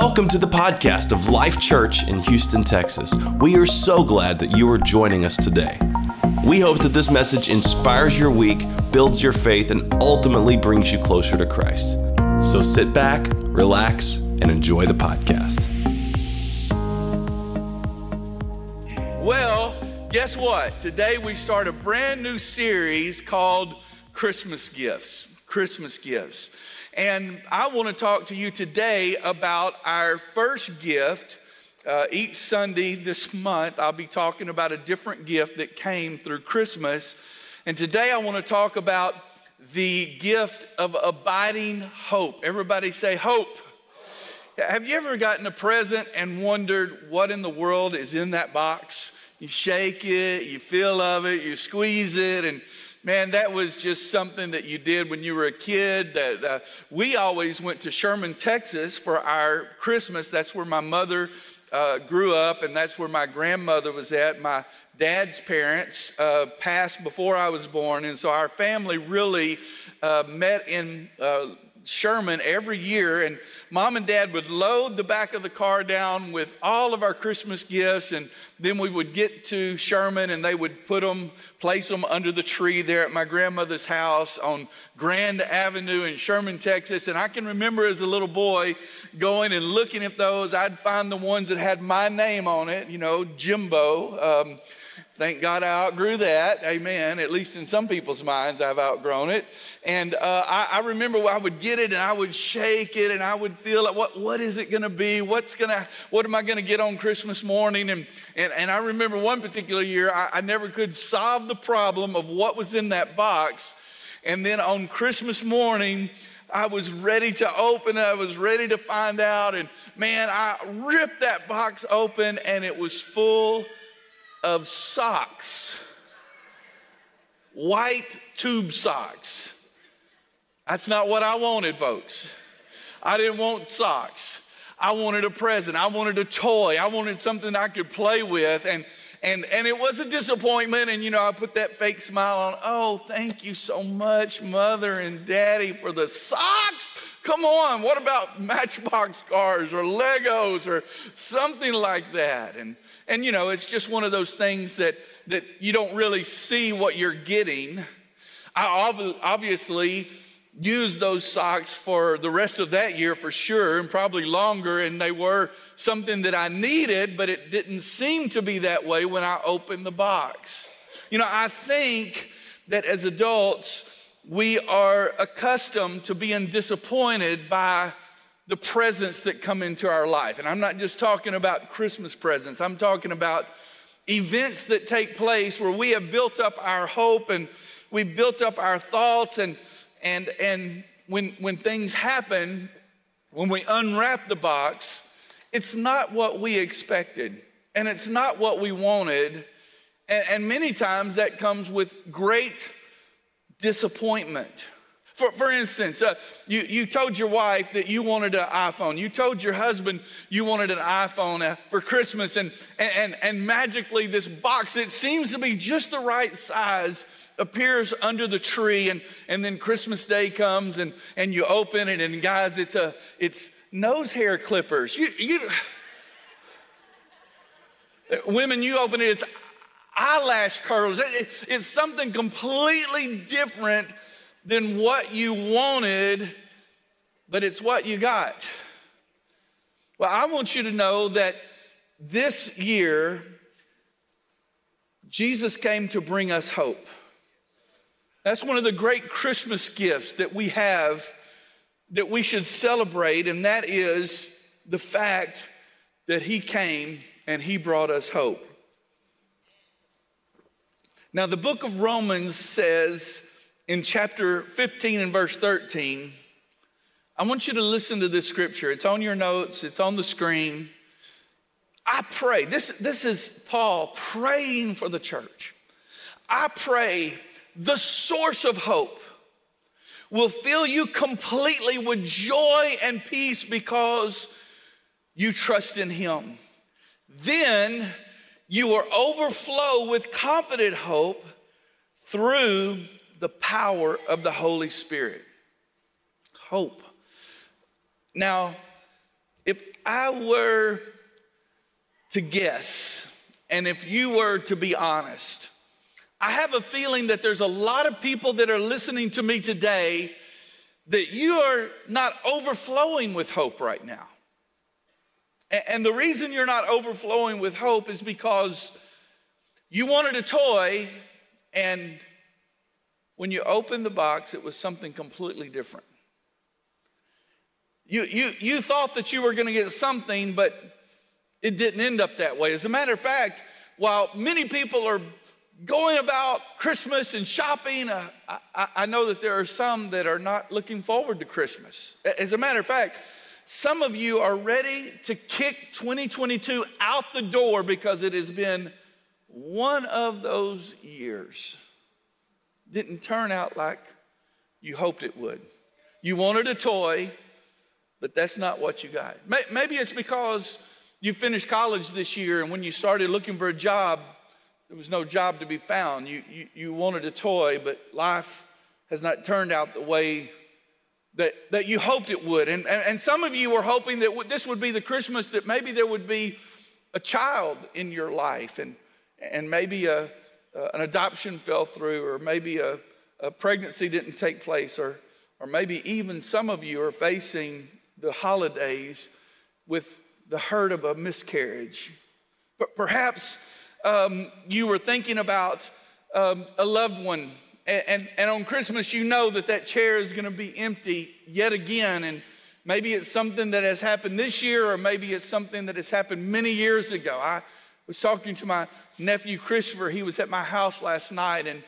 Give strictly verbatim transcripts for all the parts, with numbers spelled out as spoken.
Welcome to the podcast of Life Church in Houston, Texas. We are so glad that you are joining us today. We hope that this message inspires your week, builds your faith, and ultimately brings you closer to Christ. So sit back, relax, and enjoy the podcast. Well, guess what? Today we start a brand new series called Christmas Gifts. Christmas Gifts. And I want to talk to you today about our first gift. Uh, each Sunday this month, I'll be talking about a different gift that came through Christmas. And today I want to talk about the gift of abiding hope. Everybody say hope. Have you ever gotten a present and wondered what in the world is in that box? You shake it, you feel of it, you squeeze it, and man, that was just something that you did when you were a kid. That, uh, we always went to Sherman, Texas for our Christmas. That's where my mother uh, grew up, and that's where my grandmother was at. My dad's parents uh, passed before I was born, and so our family really uh, met in uh, Sherman every year, and mom and dad would load the back of the car down with all of our Christmas gifts, and then we would get to Sherman and they would put them, place them under the tree there at my grandmother's house on Grand Avenue in Sherman, Texas. And I can remember as a little boy going and looking at those. I'd find the ones that had my name on it, you know, Jimbo. Um, Thank God I outgrew that, amen. At least in some people's minds, I've outgrown it. And uh, I, I remember I would get it and I would shake it and I would feel like, what, what is it gonna be? What's gonna, what am I gonna get on Christmas morning? And and, and I remember one particular year, I, I never could solve the problem of what was in that box. And then on Christmas morning, I was ready to open it. I was ready to find out. And man, I ripped that box open and it was full of socks, white tube socks. That's not what I wanted, folks. I didn't want socks. I wanted a present. I wanted a toy. I wanted something I could play with. And and and it was a disappointment. And, you know, I put that fake smile on. Oh, thank you so much, Mother and Daddy, for the socks. Come on. What about Matchbox cars or Legos or something like that? And, and you know, it's just one of those things that, that you don't really see what you're getting. I ov- obviously used those socks for the rest of that year for sure, and probably longer, and they were something that I needed, but it didn't seem to be that way when I opened the box. You know, I think that as adults, we are accustomed to being disappointed by the presents that come into our life. And I'm not just talking about Christmas presents. I'm talking about events that take place where we have built up our hope and we built up our thoughts. And and and when when things happen, when we unwrap the box, it's not what we expected and it's not what we wanted. And, and many times that comes with great disappointment. For for instance, uh, you, you told your wife that you wanted an iPhone. You told your husband you wanted an iPhone uh, for Christmas, and, and, and magically this box that seems to be just the right size appears under the tree, and, and then Christmas Day comes and, and you open it, and guys, it's a it's nose hair clippers. You you women, you open it, it's eyelash curls. It's something completely different than what you wanted, but it's what you got. Well, I want you to know that this year, Jesus came to bring us hope. That's one of the great Christmas gifts that we have that we should celebrate, and that is the fact that he came and he brought us hope. Now, the book of Romans says in chapter fifteen and verse thirteen, I want you to listen to this scripture. It's on your notes. It's on the screen. I pray. This, this is Paul praying for the church. I pray the source of hope will fill you completely with joy and peace because you trust in him. Then you are overflow with confident hope through the power of the Holy Spirit. Hope. Now, If I were to guess, and if you were to be honest, I have a feeling that there's a lot of people that are listening to me today that you are not overflowing with hope right now. And the reason you're not overflowing with hope is because you wanted a toy, and when you opened the box, it was something completely different. You, you, you thought that you were going to get something, but it didn't end up that way. As a matter of fact, while many people are going about Christmas and shopping, uh, I, I know that there are some that are not looking forward to Christmas. As a matter of fact, some of you are ready to kick twenty twenty-two out the door because it has been one of those years. Didn't turn out like you hoped it would. You wanted a toy, but that's not what you got. Maybe it's because you finished college this year, and when you started looking for a job, there was no job to be found. You, you, you wanted a toy, but life has not turned out the way That, that you hoped it would. And, and, and some of you were hoping that w- this would be the Christmas that maybe there would be a child in your life, and, and maybe a, uh, an adoption fell through, or maybe a, a pregnancy didn't take place, or, or maybe even some of you are facing the holidays with the hurt of a miscarriage. But perhaps um, you were thinking about um, a loved one, And, and, and on Christmas, you know that that chair is going to be empty yet again. And maybe it's something that has happened this year, or maybe it's something that has happened many years ago. I was talking to my nephew, Christopher. He was at my house last night, and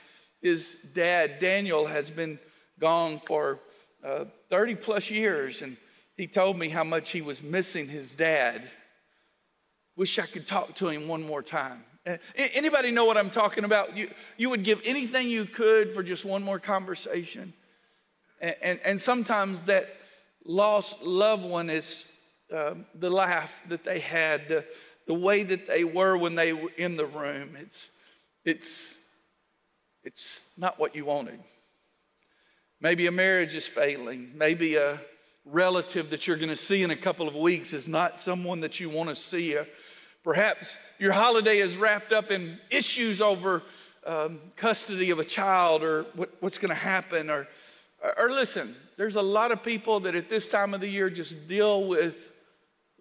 his dad, Daniel, has been gone for uh, thirty plus years. And he told me how much he was missing his dad. Wish I could talk to him one more time. Anybody know what I'm talking about? You, you would give anything you could for just one more conversation. And, and, and sometimes that lost loved one is uh, the laugh that they had, the, the way that they were when they were in the room. It's, it's, it's not what you wanted. Maybe a marriage is failing. Maybe a relative that you're going to see in a couple of weeks is not someone that you want to see. A, Perhaps your holiday is wrapped up in issues over um, custody of a child, or what, what's going to happen. Or, or listen, there's a lot of people that at this time of the year just deal with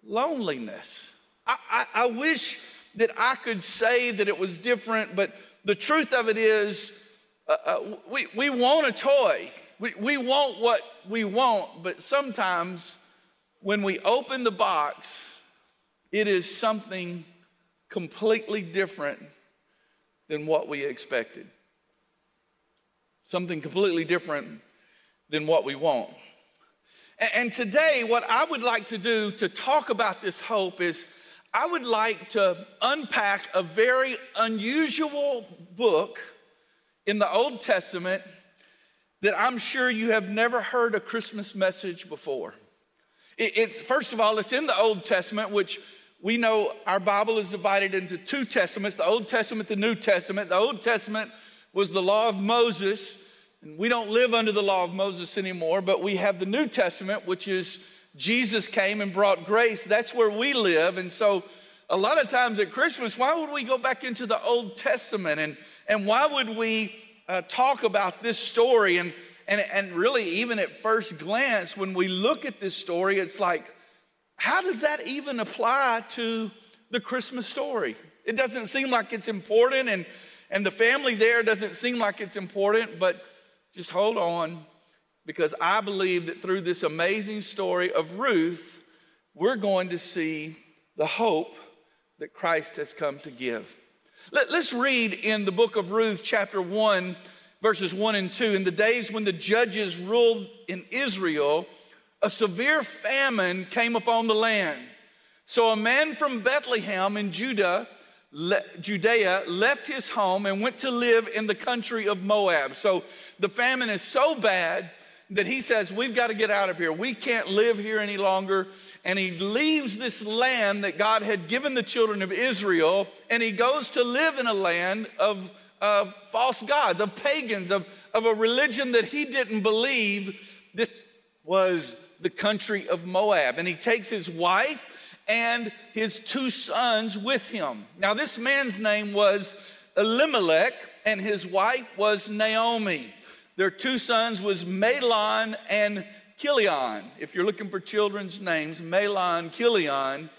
loneliness. I, I, I wish that I could say that it was different, but the truth of it is uh, uh, we, we want a toy. We, we want what we want, but sometimes when we open the box, it is something completely different than what we expected. Something completely different than what we want. And today, what I would like to do to talk about this hope is I would like to unpack a very unusual book in the Old Testament that I'm sure you have never heard a Christmas message before. It's, first of all, it's in the Old Testament, which we know our Bible is divided into two testaments, the Old Testament, the New Testament. The Old Testament was the law of Moses, and we don't live under the law of Moses anymore, but we have the New Testament, which is Jesus came and brought grace. That's where we live. And so a lot of times at Christmas, why would we go back into the Old Testament, and, and why would we uh, talk about this story? And And, and really, even at first glance, when we look at this story, it's like, how does that even apply to the Christmas story? It doesn't seem like it's important, and, and the family there doesn't seem like it's important, but just hold on, because I believe that through this amazing story of Ruth, we're going to see the hope that Christ has come to give. Let, let's read in the book of Ruth, chapter one, verses one and two, in the days when the judges ruled in Israel, a severe famine came upon the land. So a man from Bethlehem in Judah, le- Judea left his home and went to live in the country of Moab. So the famine is so bad that he says, we've got to get out of here. We can't live here any longer. And he leaves this land that God had given the children of Israel, and he goes to live in a land of of false gods, of pagans, of, of a religion that he didn't believe. This was the country of Moab. And he takes his wife and his two sons with him. Now, this man's name was Elimelech, and his wife was Naomi. Their two sons was Mahlon and Chilion. If you're looking for children's names, Mahlon, Chilion.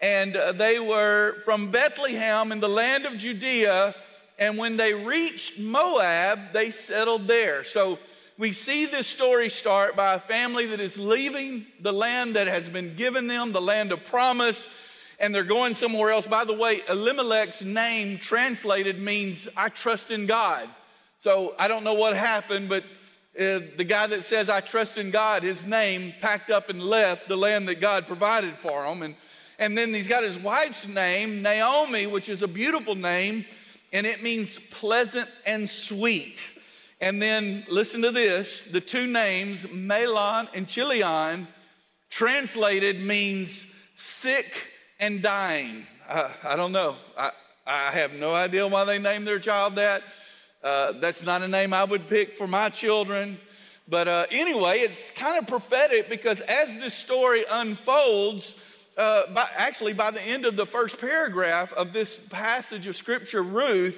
And uh, they were from Bethlehem in the land of Judea. And when they reached Moab, they settled there. So we see this story start by a family that is leaving the land that has been given them, the land of promise, and they're going somewhere else. By the way, Elimelech's name translated means, I trust in God. So I don't know what happened, but uh, the guy that says, I trust in God, his name packed up and left the land that God provided for him. And, and then he's got his wife's name, Naomi, which is a beautiful name, and it means pleasant and sweet. And then listen to this, the two names, Mahlon and Chilion, translated means sick and dying. Uh, I don't know. I, I have no idea why they named their child that. Uh, that's not a name I would pick for my children. But uh, anyway, it's kind of prophetic because as this story unfolds, Uh, by, actually, by the end of the first paragraph of this passage of Scripture, Ruth,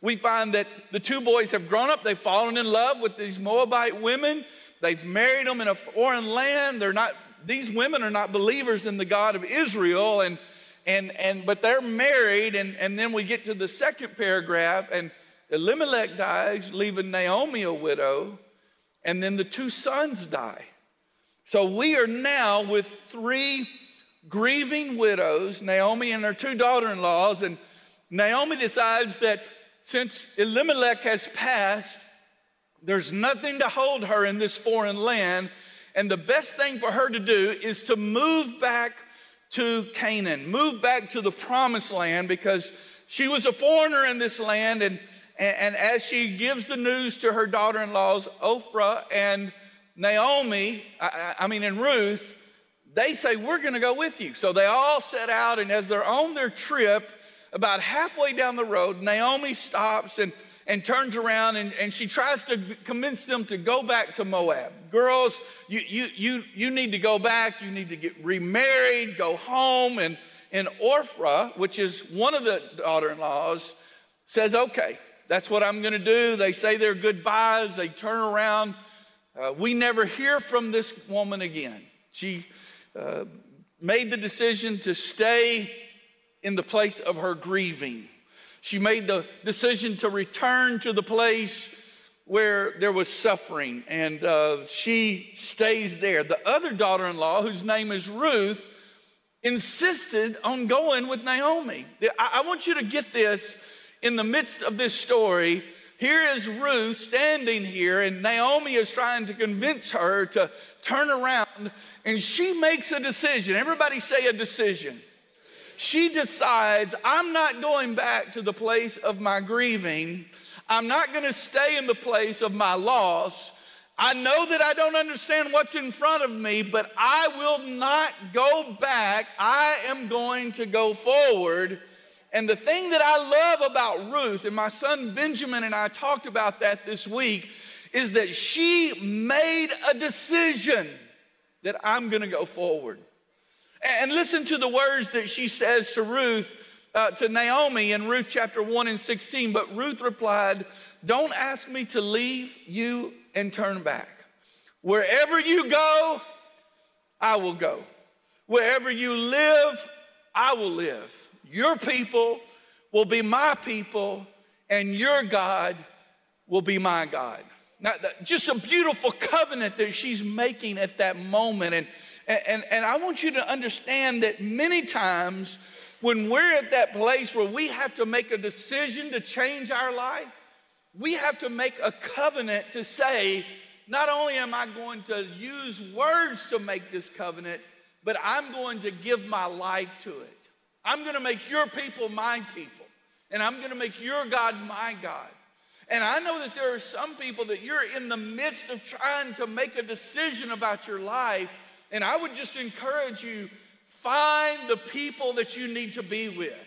we find that the two boys have grown up. They've fallen in love with these Moabite women. They've married them in a foreign land. They're not; these women are not believers in the God of Israel, and and and but they're married. And and then we get to the second paragraph, and Elimelech dies, leaving Naomi a widow, and then the two sons die. So we are now with three grieving widows, Naomi and her two daughter-in-laws, and Naomi decides that since Elimelech has passed, there's nothing to hold her in this foreign land, and the best thing for her to do is to move back to Canaan, move back to the promised land, because she was a foreigner in this land, and, and, and as she gives the news to her daughter-in-laws, Ophrah and Naomi, I, I mean, and Ruth, they say, we're going to go with you. So they all set out, and as they're on their trip, about halfway down the road, Naomi stops and, and turns around, and, and she tries to convince them to go back to Moab. Girls, you you you you need to go back. You need to get remarried, go home. And, and Ophrah, which is one of the daughter-in-laws, says, okay, that's what I'm going to do. They say their goodbyes. They turn around. Uh, we never hear from this woman again. She Uh, made the decision to stay in the place of her grieving. She made the decision to return to the place where there was suffering, and uh, she stays there. The other daughter-in-law, whose name is Ruth, insisted on going with Naomi. I, I want you to get this in the midst of this story. Here is Ruth standing here, and Naomi is trying to convince her to turn around, and she makes a decision. Everybody say a decision. She decides, I'm not going back to the place of my grieving. I'm not going to stay in the place of my loss. I know that I don't understand what's in front of me, but I will not go back. I am going to go forward. And the thing that I love about Ruth, and my son Benjamin and I talked about that this week, is that she made a decision that I'm going to go forward. And listen to the words that she says to Ruth, uh, to Naomi in Ruth chapter one and sixteen. But Ruth replied, don't ask me to leave you and turn back. Wherever you go, I will go. Wherever you live, I will live. Your people will be my people, and your God will be my God. Now, just a beautiful covenant that she's making at that moment. And, and, and I want you to understand that many times when we're at that place where we have to make a decision to change our life, we have to make a covenant to say, not only am I going to use words to make this covenant, but I'm going to give my life to it. I'm going to make your people my people, and I'm going to make your God my God. And I know that there are some people that you're in the midst of trying to make a decision about your life, and I would just encourage you, find the people that you need to be with.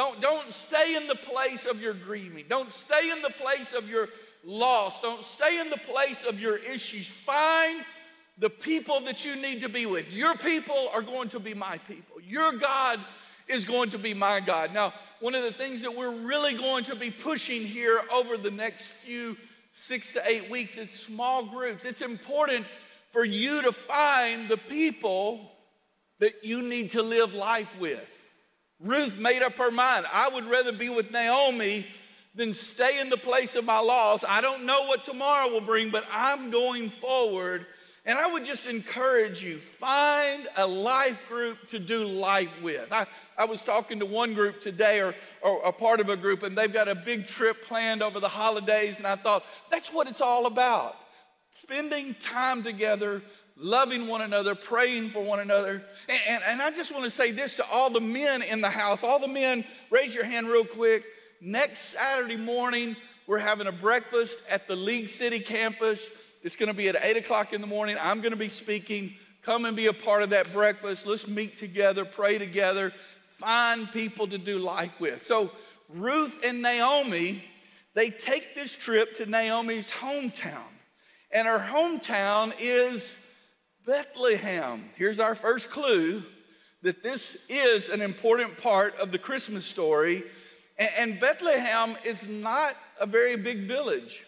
Don't, don't stay in the place of your grieving. Don't stay in the place of your loss. Don't stay in the place of your issues. Find the people that you need to be with. Your people are going to be my people. Your God is going to be my God. Now, one of the things that we're really going to be pushing here over the next few six to eight weeks is small groups. It's important for you to find the people that you need to live life with. Ruth made up her mind. I would rather be with Naomi than stay in the place of my loss. I don't know what tomorrow will bring, but I'm going forward. And I would just encourage you, find a life group to do life with. I, I was talking to one group today or, or a part of a group, and they've got a big trip planned over the holidays. And I thought, that's what it's all about. Spending time together, loving one another, praying for one another. And, and, and I just want to say this to all the men in the house. All the men, raise your hand real quick. Next Saturday morning, we're having a breakfast at the League City campus. It's going to be at eight o'clock in the morning. I'm going to be speaking. Come and be a part of that breakfast. Let's meet together, pray together, find people to do life with. So Ruth and Naomi, they take this trip to Naomi's hometown. And her hometown is Bethlehem. Here's our first clue that this is an important part of the Christmas story. And Bethlehem is not a very big village.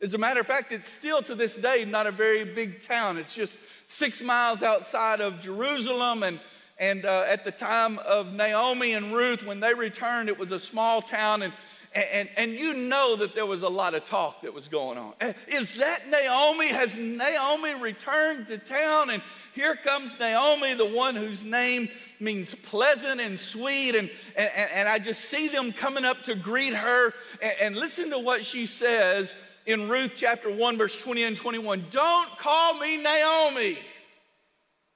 As a matter of fact, it's still to this day not a very big town. It's just six miles outside of Jerusalem. And, and uh, at the time of Naomi and Ruth, when they returned, it was a small town. And, and, and you know that there was a lot of talk that was going on. Is that Naomi? Has Naomi returned to town? And here comes Naomi, the one whose name means pleasant and sweet. And, and, and I just see them coming up to greet her. And, and listen to what she says in Ruth chapter one, verse twenty and twenty-one. Don't call me Naomi.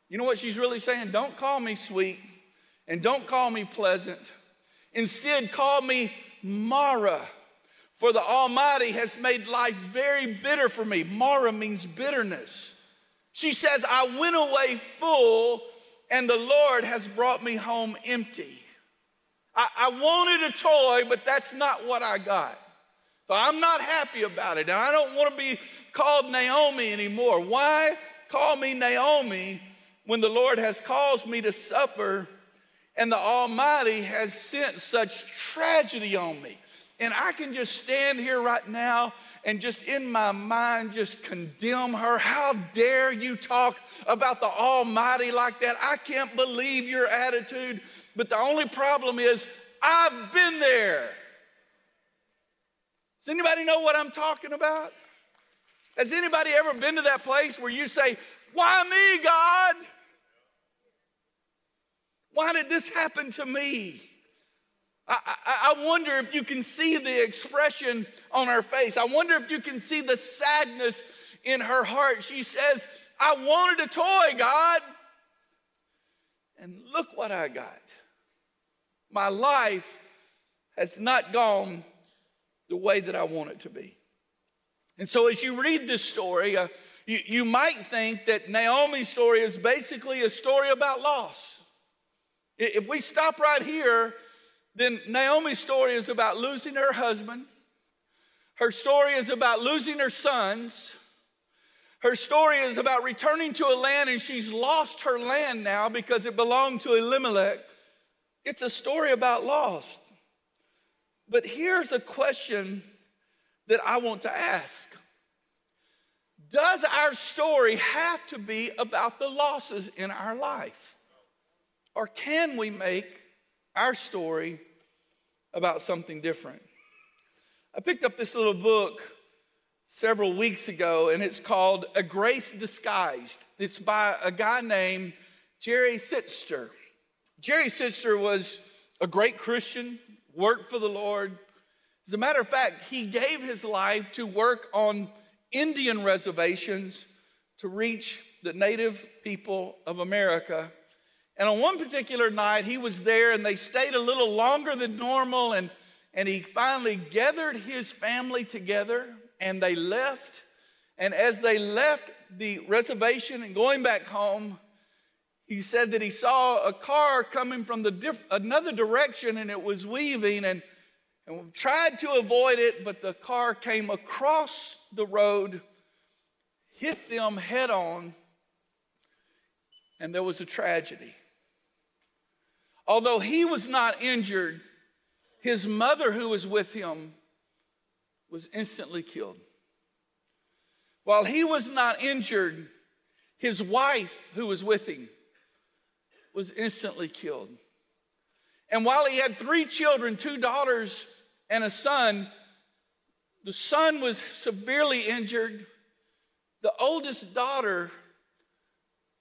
You know what she's really saying? Don't call me sweet and don't call me pleasant. Instead, call me Mara, for the Almighty has made life very bitter for me. Mara means bitterness. She says, I went away full and the Lord has brought me home empty. I, I wanted a toy, but that's not what I got. So I'm not happy about it, and I don't want to be called Naomi anymore. Why call me Naomi when the Lord has caused me to suffer and the Almighty has sent such tragedy on me? And I can just stand here right now and just in my mind just condemn her. How dare you talk about the Almighty like that? I can't believe your attitude. But the only problem is I've been there. Does anybody know what I'm talking about? Has anybody ever been to that place where you say, why me, God? Why did this happen to me? I, I, I wonder if you can see the expression on her face. I wonder if you can see the sadness in her heart. She says, I wanted a toy, God, and look what I got. My life has not gone the way that I want it to be. And so as you read this story, uh, you, you might think that Naomi's story is basically a story about loss. If we stop right here, then Naomi's story is about losing her husband. Her story is about losing her sons. Her story is about returning to a land, and she's lost her land now because it belonged to Elimelech. It's a story about loss. But here's a question that I want to ask. Does our story have to be about the losses in our life? Or can we make our story about something different? I picked up this little book several weeks ago, and it's called A Grace Disguised. It's by a guy named Jerry Sittser. Jerry Sittser was a great Christian, worked for the Lord. As a matter of fact, he gave his life to work on Indian reservations to reach the native people of America. And on one particular night, he was there, and they stayed a little longer than normal, and, and he finally gathered his family together, and they left. And as they left the reservation and going back home, he said that he saw a car coming from the diff- another direction, and it was weaving and, and tried to avoid it, but the car came across the road, hit them head on, and there was a tragedy. Although he was not injured, his mother who was with him was instantly killed. While he was not injured, his wife who was with him was instantly killed. And while he had three children, two daughters and a son, the son was severely injured. The oldest daughter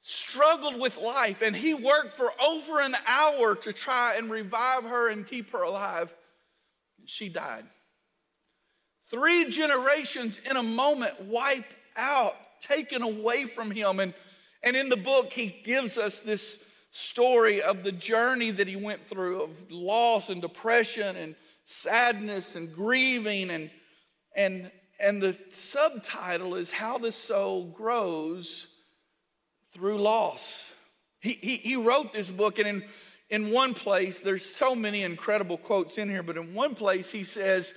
struggled with life, and he worked for over an hour to try and revive her and keep her alive. She died. Three generations in a moment wiped out, taken away from him. And, and in the book, he gives us this story of the journey that he went through of loss and depression and sadness and grieving. And, and, and the subtitle is How the Soul Grows Through Loss. He, he, he wrote this book, and in, in one place, there's so many incredible quotes in here, but in one place he says,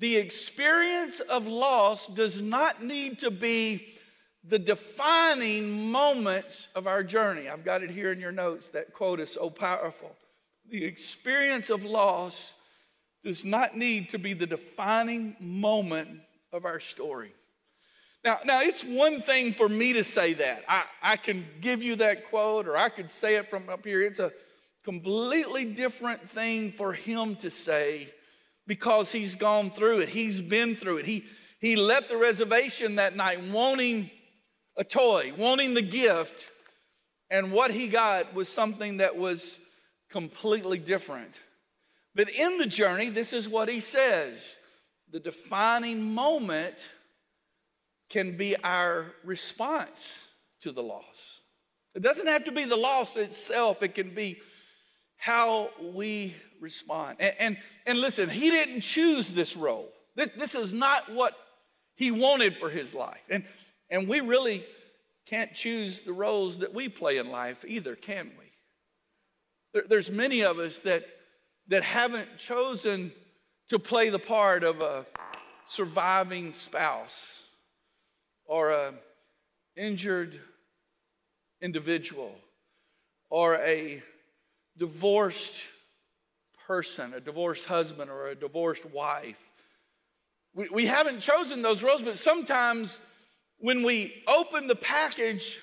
the experience of loss does not need to be the defining moments of our journey. I've got it here in your notes. That quote is so powerful. The experience of loss does not need to be the defining moment of our story. Now, now it's one thing for me to say that. I, I can give you that quote, or I could say it from up here. It's a completely different thing for him to say, because he's gone through it. He's been through it. He, he left the reservation that night wanting a toy, wanting the gift, and what he got was something that was completely different. But in the journey, this is what he says. The defining moment can be our response to the loss. It doesn't have to be the loss itself. It can be how we respond. And, and, and listen, he didn't choose this role. This, this is not what he wanted for his life. And, and we really can't choose the roles that we play in life either, can we? There, there's many of us that, that haven't chosen to play the part of a surviving spouse or an injured individual or a divorced person, a divorced husband or a divorced wife. We, we haven't chosen those roles, but sometimes when we open the package,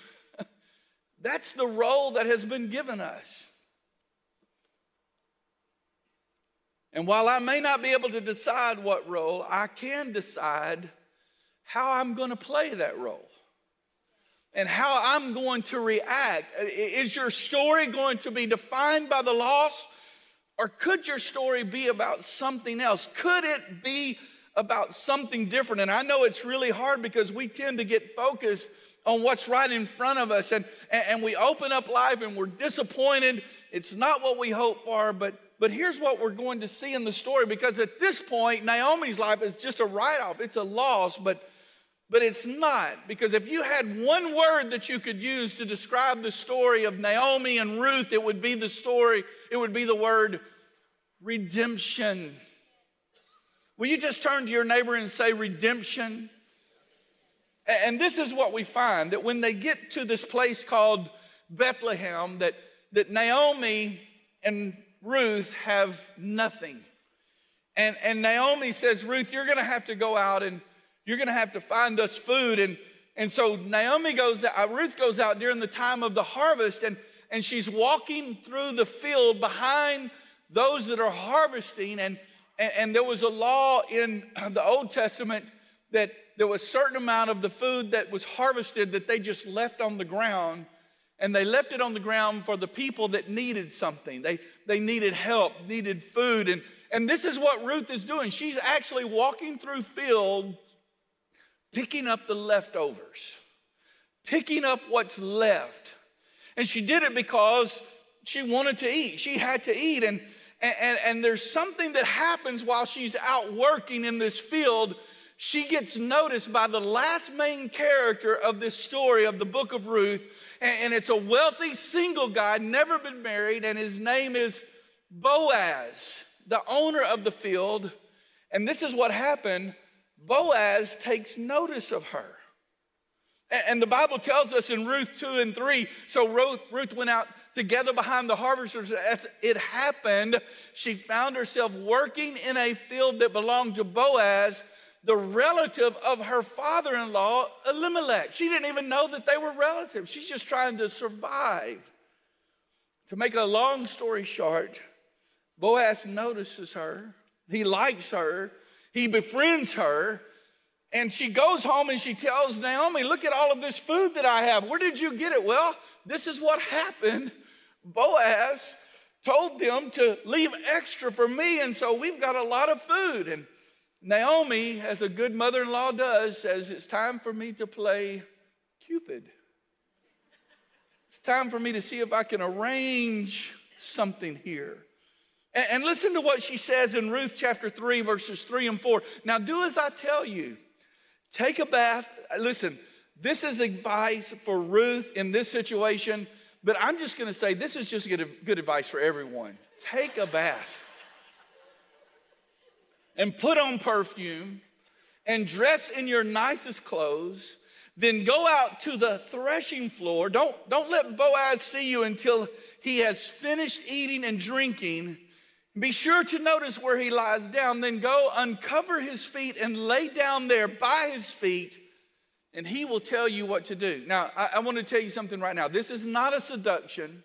that's the role that has been given us. And while I may not be able to decide what role, I can decide how I'm going to play that role and how I'm going to react. Is your story going to be defined by the loss? Or could your story be about something else? Could it be about something different? And I know it's really hard because we tend to get focused on what's right in front of us. And, and we open up life and we're disappointed. It's not what we hope for. But, but here's what we're going to see in the story. Because at this point, Naomi's life is just a write-off. It's a loss. But, but it's not. Because if you had one word that you could use to describe the story of Naomi and Ruth, it would be the story It would be the word redemption. Will you just turn to your neighbor and say redemption? And this is what we find, that when they get to this place called Bethlehem, that, that Naomi and Ruth have nothing. And, and Naomi says, Ruth, you're going to have to go out and you're going to have to find us food. And, and so Naomi goes out, Ruth goes out during the time of the harvest, and And she's walking through the field behind those that are harvesting. And, and, and there was a law in the Old Testament that there was a certain amount of the food that was harvested that they just left on the ground. And they left it on the ground for the people that needed something. They, they needed help, needed food. And, and this is what Ruth is doing. She's actually walking through field, picking up the leftovers, picking up what's left. And she did it because she wanted to eat. She had to eat. And, and, and there's something that happens while she's out working in this field. She gets noticed by the last main character of this story of the book of Ruth. And, and it's a wealthy single guy, never been married. And his name is Boaz, the owner of the field. And this is what happened. Boaz takes notice of her. And the Bible tells us in Ruth two and three, so Ruth, Ruth went out together behind the harvesters. As it happened, she found herself working in a field that belonged to Boaz, the relative of her father-in-law, Elimelech. She didn't even know that they were relatives. She's just trying to survive. To make a long story short, Boaz notices her. He likes her. He befriends her. And she goes home and she tells Naomi, look at all of this food that I have. Where did you get it? Well, this is what happened. Boaz told them to leave extra for me, and so we've got a lot of food. And Naomi, as a good mother-in-law does, says, it's time for me to play Cupid. It's time for me to see if I can arrange something here. And, and listen to what she says in Ruth chapter three, verses three and four. Now do as I tell you. Take a bath. Listen, this is advice for Ruth in this situation, but I'm just going to say this is just good, good advice for everyone. Take a bath and put on perfume and dress in your nicest clothes. Then go out to the threshing floor. Don't, don't let Boaz see you until he has finished eating and drinking. Be sure to notice where he lies down. Then go uncover his feet and lay down there by his feet, and he will tell you what to do. Now, I, I want to tell you something right now. This is not a seduction.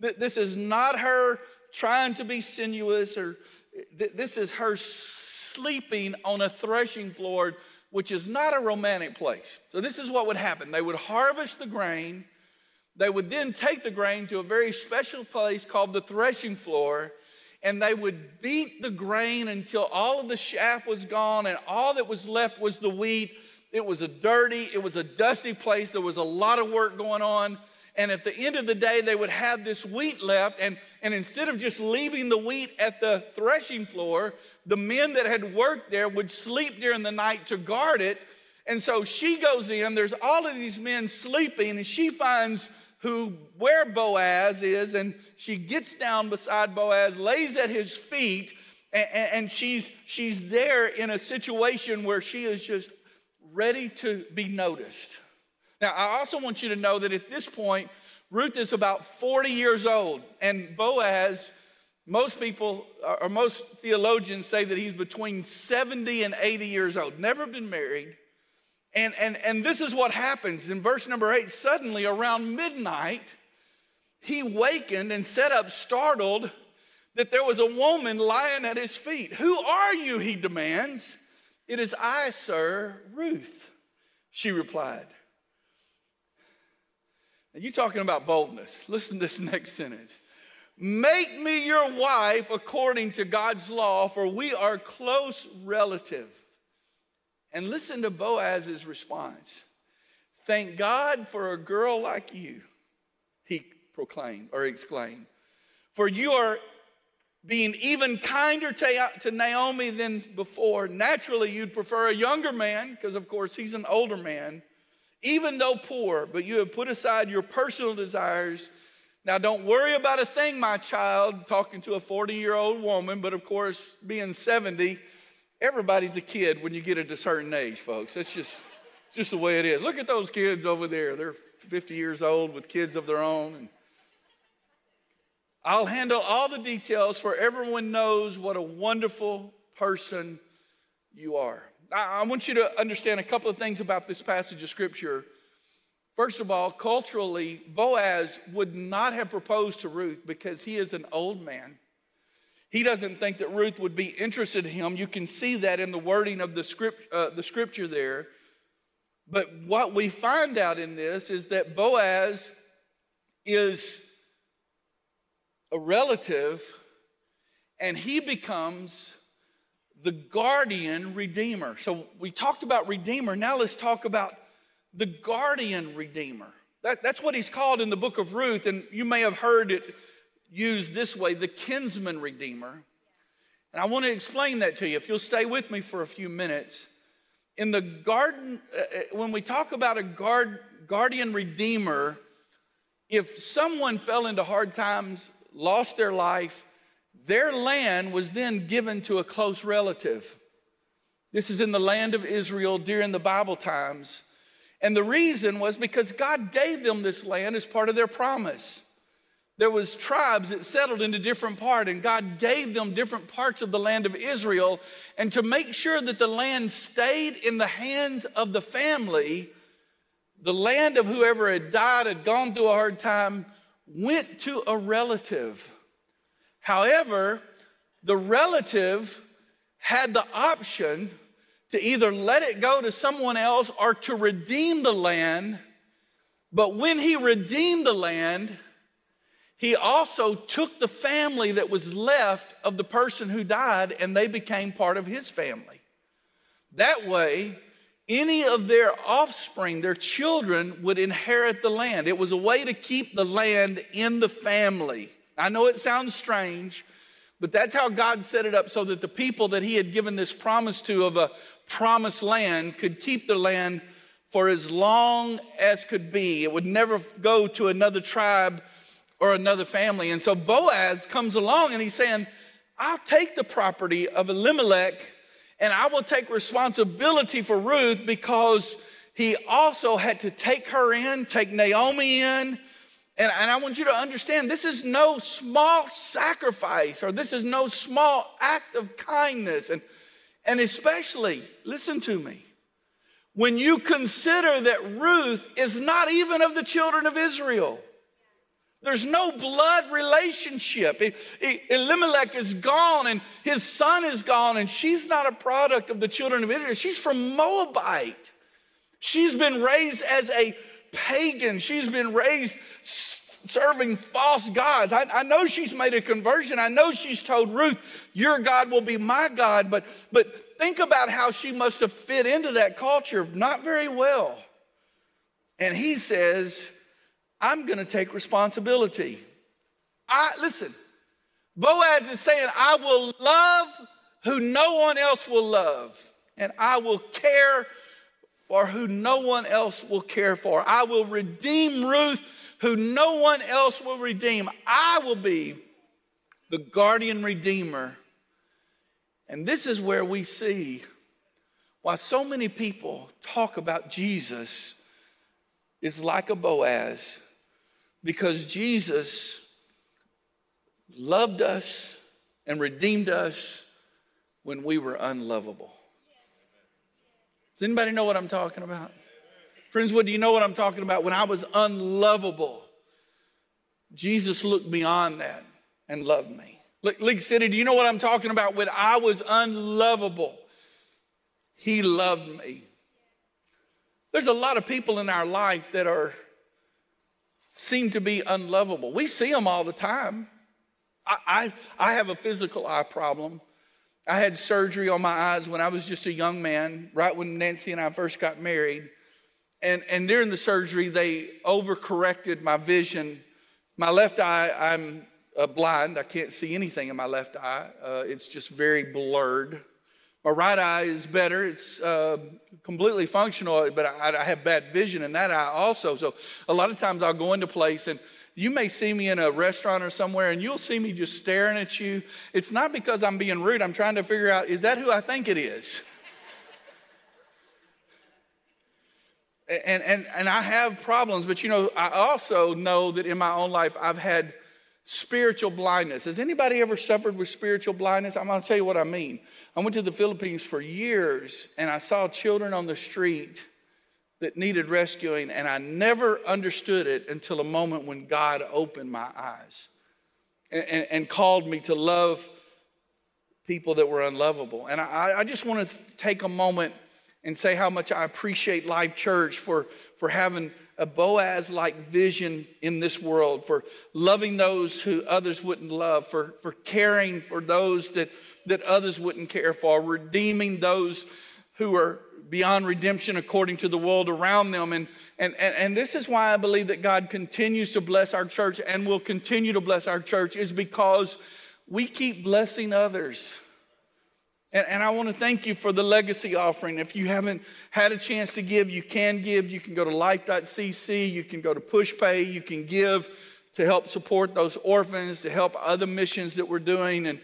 This is not her trying to be sinuous, or this is her sleeping on a threshing floor, which is not a romantic place. So this is what would happen. They would harvest the grain. They would then take the grain to a very special place called the threshing floor, and they would beat the grain until all of the chaff was gone, and all that was left was the wheat. It was a dirty, it was a dusty place. There was a lot of work going on. And at the end of the day, they would have this wheat left. And, and instead of just leaving the wheat at the threshing floor, the men that had worked there would sleep during the night to guard it. And so she goes in. There's all of these men sleeping, and she finds who where Boaz is, and she gets down beside Boaz, lays at his feet, and, and she's, she's there in a situation where she is just ready to be noticed. Now, I also want you to know that at this point, Ruth is about forty years old, and Boaz, most people, or most theologians say that he's between seventy and eighty years old, never been married. And, and, and this is what happens. In verse number eight, suddenly around midnight, he wakened and sat up startled that there was a woman lying at his feet. Who are you, he demands. It is I, sir, Ruth, she replied. And you're talking about boldness. Listen to this next sentence. Make me your wife according to God's law, for we are close relatives. And listen to Boaz's response. Thank God for a girl like you, he proclaimed or exclaimed. For you are being even kinder to Naomi than before. Naturally, you'd prefer a younger man, because of course he's an older man, even though poor, but you have put aside your personal desires. Now don't worry about a thing, my child, talking to a forty-year-old woman, but of course being seventy, everybody's a kid when you get at a certain age, folks. That's just, just the way it is. Look at those kids over there. They're fifty years old with kids of their own. And I'll handle all the details, for everyone knows what a wonderful person you are. I, I want you to understand a couple of things about this passage of Scripture. First of all, culturally, Boaz would not have proposed to Ruth because he is an old man. He doesn't think that Ruth would be interested in him. You can see that in the wording of the script, uh, the scripture there. But what we find out in this is that Boaz is a relative, and he becomes the guardian redeemer. So we talked about redeemer. Now let's talk about the guardian redeemer. That, that's what he's called in the book of Ruth, and you may have heard it used this way, the kinsman redeemer. And I want to explain that to you, if you'll stay with me for a few minutes. In the garden, uh, when we talk about a guard, guardian redeemer, if someone fell into hard times, lost their life, their land was then given to a close relative. This is in the land of Israel during the Bible times. And the reason was because God gave them this land as part of their promise. There was tribes that settled into different parts, and God gave them different parts of the land of Israel. And to make sure that the land stayed in the hands of the family, the land of whoever had died, had gone through a hard time, went to a relative. However, the relative had the option to either let it go to someone else or to redeem the land. But when he redeemed the land, he also took the family that was left of the person who died, and they became part of his family. That way, any of their offspring, their children, would inherit the land. It was a way to keep the land in the family. I know it sounds strange, but that's how God set it up so that the people that he had given this promise to of a promised land could keep the land for as long as could be. It would never go to another tribe or another family. And so Boaz comes along and he's saying, I'll take the property of Elimelech and I will take responsibility for Ruth, because he also had to take her in, take Naomi in. And, and I want you to understand, this is no small sacrifice, or this is no small act of kindness. And, and especially, listen to me, when you consider that Ruth is not even of the children of Israel. There's no blood relationship. Elimelech is gone and his son is gone, and she's not a product of the children of Israel. She's from Moabite. She's been raised as a pagan. She's been raised serving false gods. I, I know she's made a conversion. I know she's told Ruth, your God will be my God. But, but think about how she must have fit into that culture. Not very well. And he says, I'm going to take responsibility. I, listen, Boaz is saying, I will love who no one else will love, and I will care for who no one else will care for. I will redeem Ruth, who no one else will redeem. I will be the guardian redeemer. And this is where we see why so many people talk about Jesus is like a Boaz. Because Jesus loved us and redeemed us when we were unlovable. Does anybody know what I'm talking about? Friendswood, do you know what I'm talking about? When I was unlovable, Jesus looked beyond that and loved me. League City, do you know what I'm talking about? When I was unlovable, he loved me. There's a lot of people in our life that are seem to be unlovable. We see them all the time. I, I, I have a physical eye problem. I had surgery on my eyes when I was just a young man, right when Nancy and I first got married. And, and during the surgery, they overcorrected my vision. My left eye, I'm uh, blind. I can't see anything in my left eye. Uh, it's just very blurred. My right eye is better. It's uh, completely functional, but I, I have bad vision in that eye also. So a lot of times I'll go into place, and you may see me in a restaurant or somewhere, and you'll see me just staring at you. It's not because I'm being rude. I'm trying to figure out, is that who I think it is? and, and, and I have problems, but, you know, I also know that in my own life I've had spiritual blindness. Has anybody ever suffered with spiritual blindness? I'm going to tell you what I mean. I went to the Philippines for years, and I saw children on the street that needed rescuing, and I never understood it until a moment when God opened my eyes and, and, and called me to love people that were unlovable. And I, I just want to take a moment and say how much I appreciate Life Church for, for having a Boaz-like vision in this world, for loving those who others wouldn't love, for, for caring for those that, that others wouldn't care for, redeeming those who are beyond redemption according to the world around them. And, and, and, and this is why I believe that God continues to bless our church and will continue to bless our church, is because we keep blessing others. And, and I want to thank you for the legacy offering. If you haven't had a chance to give, you can give. You can go to life dot c c. You can go to PushPay. You can give to help support those orphans, to help other missions that we're doing. And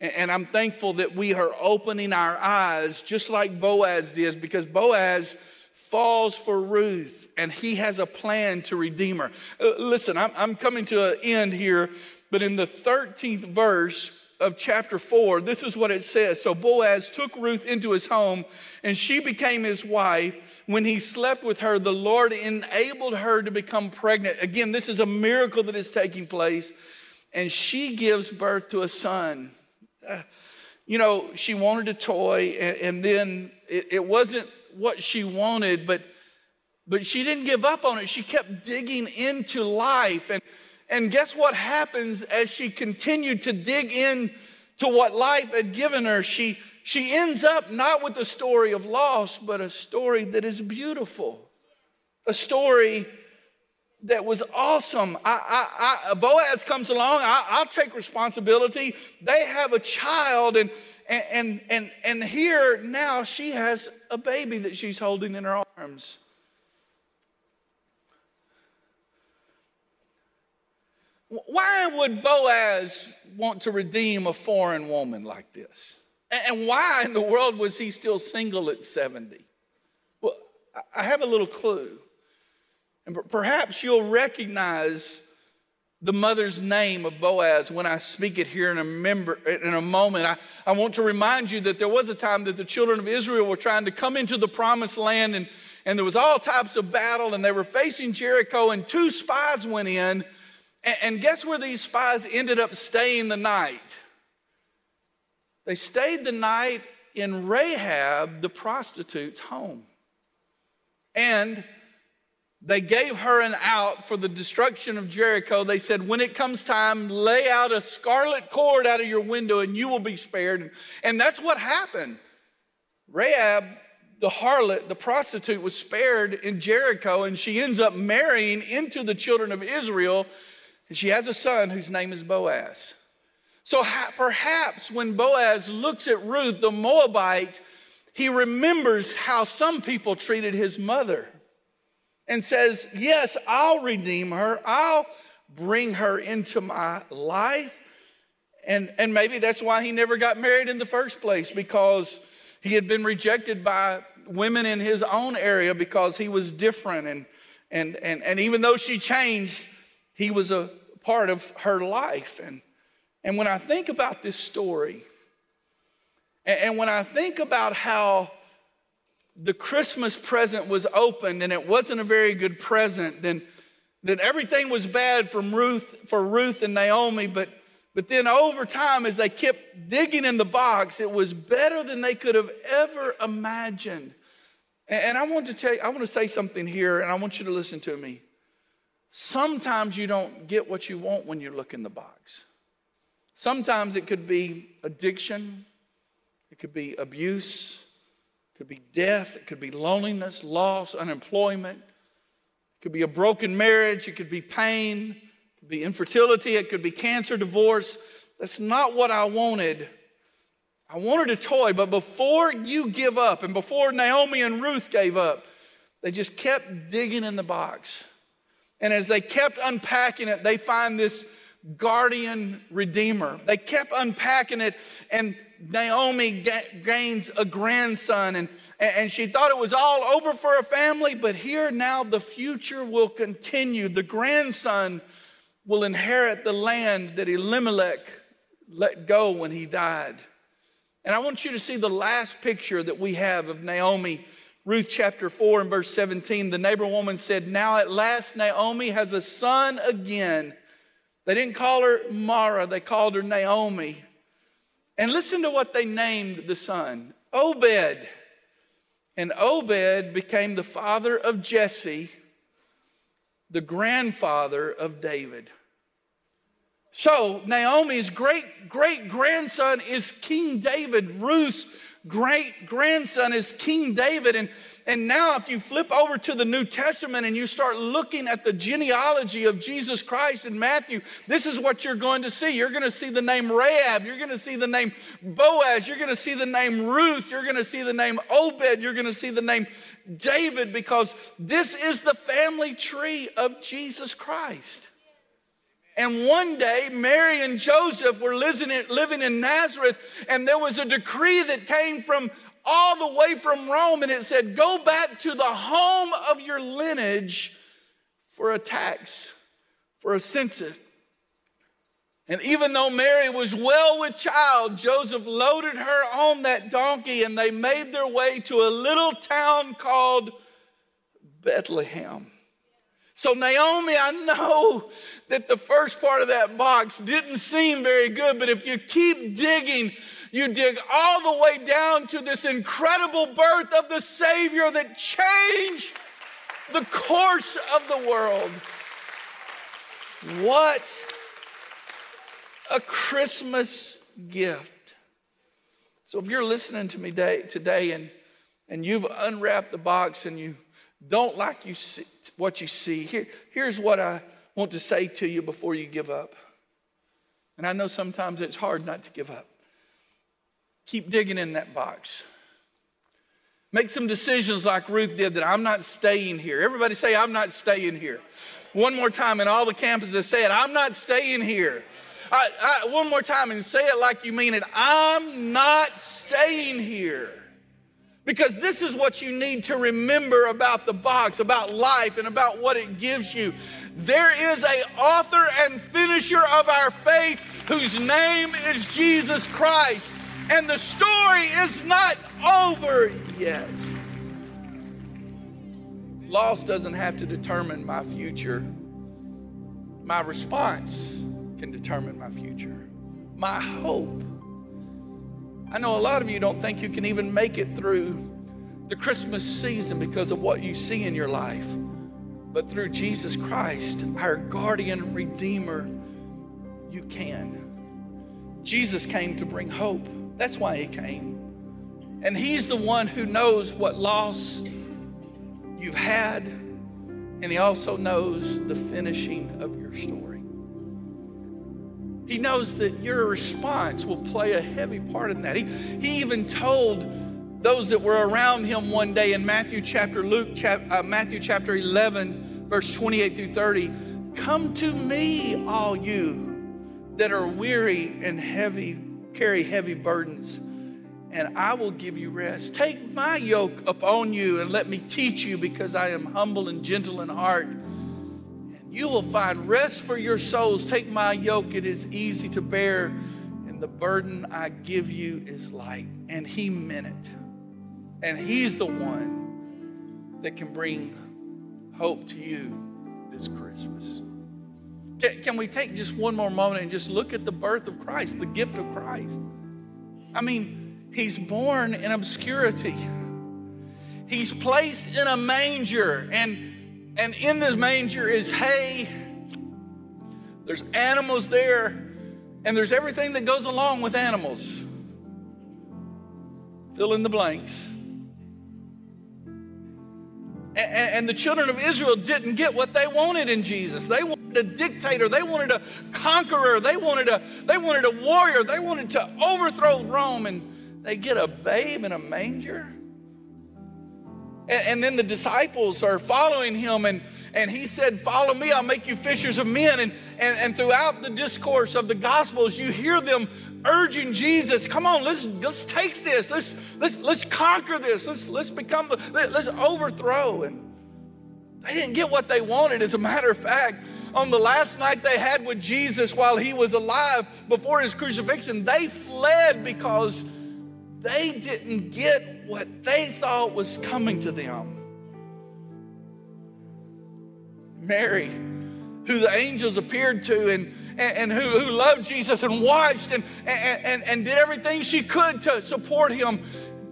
And I'm thankful that we are opening our eyes just like Boaz did, because Boaz falls for Ruth, and he has a plan to redeem her. Uh, listen, I'm, I'm coming to an end here, but in the thirteenth verse of chapter four, this is what it says. So Boaz took Ruth into his home, and she became his wife. When he slept with her, the Lord enabled her to become pregnant. Again, this is a miracle that is taking place, and she gives birth to a son. Uh, you know, she wanted a toy, and, and then it, it wasn't what she wanted, but but she didn't give up on it. She kept digging into life. And, and guess what happens as she continued to dig in to what life had given her? She, she ends up not with a story of loss, but a story that is beautiful, a story that was awesome. I, I, I, Boaz comes along. I, I'll take responsibility. They have a child, and and and and here now she has a baby that she's holding in her arms. Why would Boaz want to redeem a foreign woman like this? And why in the world was he still single at seventy? Well, I have a little clue. And perhaps you'll recognize the mother's name of Boaz when I speak it here in a, member, in a moment. I, I want to remind you that there was a time that the children of Israel were trying to come into the promised land, and, and there was all types of battle, and they were facing Jericho, and two spies went in. And, and guess where these spies ended up staying the night? They stayed the night in Rahab, the prostitute's home. And they gave her an out for the destruction of Jericho. They said, when it comes time, lay out a scarlet cord out of your window and you will be spared. And that's what happened. Rahab, the harlot, the prostitute, was spared in Jericho, and she ends up marrying into the children of Israel. And she has a son whose name is Boaz. So perhaps when Boaz looks at Ruth, the Moabite, he remembers how some people treated his mother, and says, yes, I'll redeem her. I'll bring her into my life. And, and maybe that's why he never got married in the first place, because he had been rejected by women in his own area because he was different. And, and, and, and even though she changed, he was a part of her life. And, and when I think about this story, and, and when I think about how the Christmas present was opened and it wasn't a very good present, then, then everything was bad from Ruth, for Ruth and Naomi, but, but then over time, as they kept digging in the box, it was better than they could have ever imagined. And, and I want to tell you, I want to say something here, and I want you to listen to me. Sometimes you don't get what you want when you look in the box. Sometimes it could be addiction, it could be abuse, it could be death, it could be loneliness, loss, unemployment, it could be a broken marriage, it could be pain, it could be infertility, it could be cancer, divorce. That's not what I wanted. I wanted a toy, but before you give up, and before Naomi and Ruth gave up, they just kept digging in the box. And as they kept unpacking it, they find this guardian redeemer. They kept unpacking it, and Naomi ga- gains a grandson, and, and she thought it was all over for her family, but here now the future will continue. The grandson will inherit the land that Elimelech let go when he died. And I want you to see the last picture that we have of Naomi. Ruth chapter four and verse seventeen, the neighbor woman said, now at last Naomi has a son again. They didn't call her Mara, they called her Naomi. And listen to what they named the son, Obed. And Obed became the father of Jesse, the grandfather of David. So Naomi's great-great-grandson is King David. Ruth's great-grandson is King David. And, and now if you flip over to the New Testament and you start looking at the genealogy of Jesus Christ in Matthew, this is what you're going to see. You're going to see the name Rahab. You're going to see the name Boaz. You're going to see the name Ruth. You're going to see the name Obed. You're going to see the name David, because this is the family tree of Jesus Christ. And one day, Mary and Joseph were living in Nazareth, and there was a decree that came from all the way from Rome, and it said, go back to the home of your lineage for a tax, for a census. And even though Mary was well with child, Joseph loaded her on that donkey, and they made their way to a little town called Bethlehem. So Naomi, I know that the first part of that box didn't seem very good, but if you keep digging, you dig all the way down to this incredible birth of the Savior that changed the course of the world. What a Christmas gift. So if you're listening to me day, today and, and you've unwrapped the box and you don't like you see, what you see, here, here's what I want to say to you before you give up. And I know sometimes it's hard not to give up. Keep digging in that box. Make some decisions like Ruth did, that I'm not staying here. Everybody say, I'm not staying here. One more time, and all the campuses say it, I'm not staying here. I, I, one more time, and say it like you mean it. I'm not staying here. Because this is what you need to remember about the box, about life, and about what it gives you. There is an author and finisher of our faith whose name is Jesus Christ. And the story is not over yet. Loss doesn't have to determine my future. My response can determine my future. My hope. I know a lot of you don't think you can even make it through the Christmas season because of what you see in your life. But through Jesus Christ, our guardian redeemer, you can. Jesus came to bring hope. That's why he came. And he's the one who knows what loss you've had, and he also knows the finishing of your story. He knows that your response will play a heavy part in that. He, he even told those that were around him one day in Matthew chapter Luke chap, uh, Matthew chapter eleven, verse twenty-eight through thirty, come to me, all you that are weary and heavy, carry heavy burdens, and I will give you rest. Take my yoke upon you and let me teach you, because I am humble and gentle in heart. You will find rest for your souls. Take my yoke, it is easy to bear, and the burden I give you is light. And he meant it. And he's the one that can bring hope to you this Christmas. Can we take just one more moment and just look at the birth of Christ, the gift of Christ? I mean, he's born in obscurity. He's placed in a manger, and And in this manger is hay, there's animals there, and there's everything that goes along with animals. Fill in the blanks. And, and the children of Israel didn't get what they wanted in Jesus. They wanted a dictator, they wanted a conqueror, they wanted a, they wanted a warrior, they wanted to overthrow Rome, and they get a babe in a manger. And then the disciples are following him, and, and he said, follow me, I'll make you fishers of men. And, and, and throughout the discourse of the Gospels, you hear them urging Jesus, come on, let's let's take this, let's let's let's conquer this, let's let's become let's overthrow. And they didn't get what they wanted. As a matter of fact, on the last night they had with Jesus while he was alive, before his crucifixion, they fled because they didn't get what they thought was coming to them. Mary, who the angels appeared to and, and, and who, who loved Jesus and watched and, and, and, and did everything she could to support him.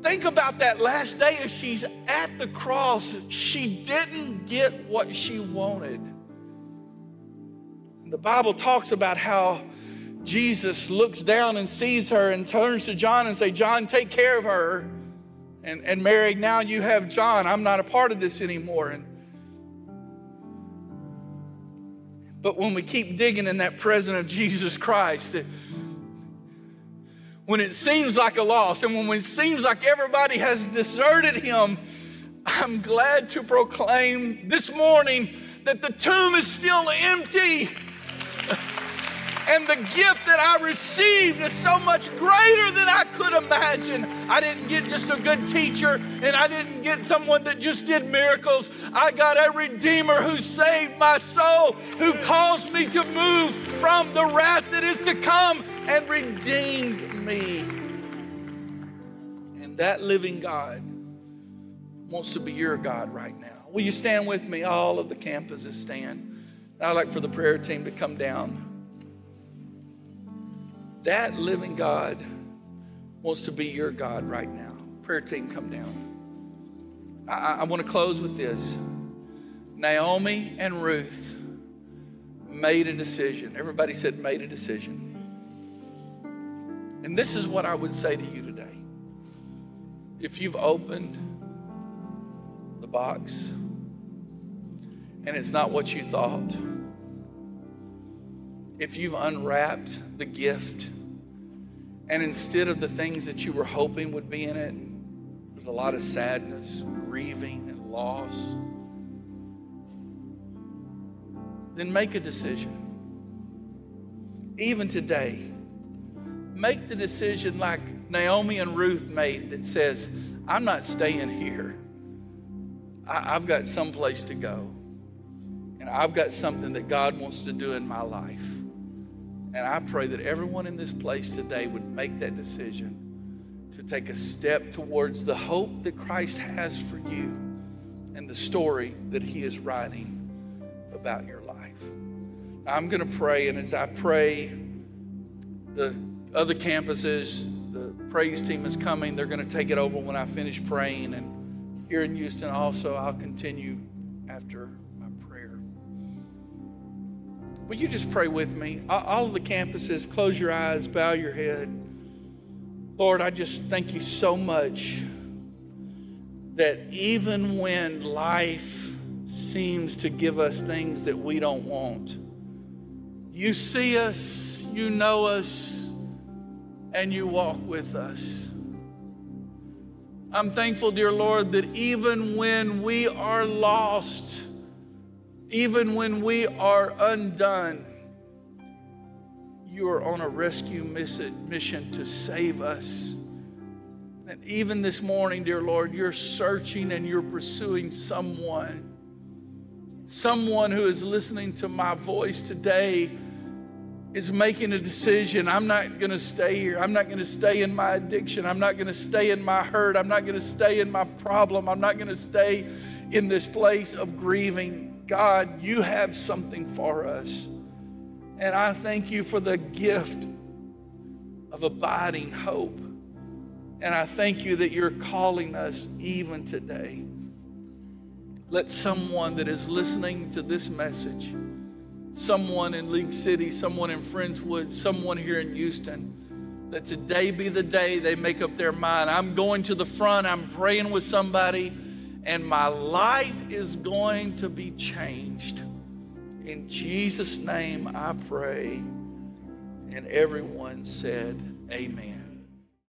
Think about that last day as she's at the cross. She didn't get what she wanted. The Bible talks about how Jesus looks down and sees her and turns to John and says, John, take care of her. And, and Mary, now you have John. I'm not a part of this anymore. And, but when we keep digging in that presence of Jesus Christ, it, when it seems like a loss and when it seems like everybody has deserted him, I'm glad to proclaim this morning that the tomb is still empty. and the gift that I received is so much greater than I could imagine. I didn't get just a good teacher, and I didn't get someone that just did miracles. I got a Redeemer who saved my soul, who caused me to move from the wrath that is to come and redeemed me. And that living God wants to be your God right now. Will you stand with me? All of the campuses stand. I'd like for the prayer team to come down. That living God wants to be your God right now. Prayer team, come down. I, I want to close with this. Naomi and Ruth made a decision. Everybody said made a decision. And this is what I would say to you today. If you've opened the box and it's not what you thought, if you've unwrapped the gift and instead of the things that you were hoping would be in it, there's a lot of sadness, grieving, and loss, then make a decision. Even today, make the decision like Naomi and Ruth made that says, I'm not staying here. I, I've got someplace to go. And I've got something that God wants to do in my life. And I pray that everyone in this place today would make that decision to take a step towards the hope that Christ has for you and the story that he is writing about your life. I'm going to pray, and as I pray, the other campuses, the praise team is coming. They're going to take it over when I finish praying. And here in Houston also, I'll continue after my prayer. Will you just pray with me? All of the campuses, close your eyes, bow your head. Lord, I just thank you so much that even when life seems to give us things that we don't want, you see us, you know us, and you walk with us. I'm thankful, dear Lord, that even when we are lost, even when we are undone, you are on a rescue mission to save us. And even this morning, dear Lord, you're searching and you're pursuing someone. Someone who is listening to my voice today is making a decision. I'm not going to stay here. I'm not going to stay in my addiction. I'm not going to stay in my hurt. I'm not going to stay in my problem. I'm not going to stay in this place of grieving. God, you have something for us. And I thank you for the gift of abiding hope. And I thank you that you're calling us even today. Let someone that is listening to this message, someone in League City, someone in Friendswood, someone here in Houston, that today be the day they make up their mind. I'm going to the front, I'm praying with somebody, and my life is going to be changed. In Jesus' name I pray. And everyone said, amen.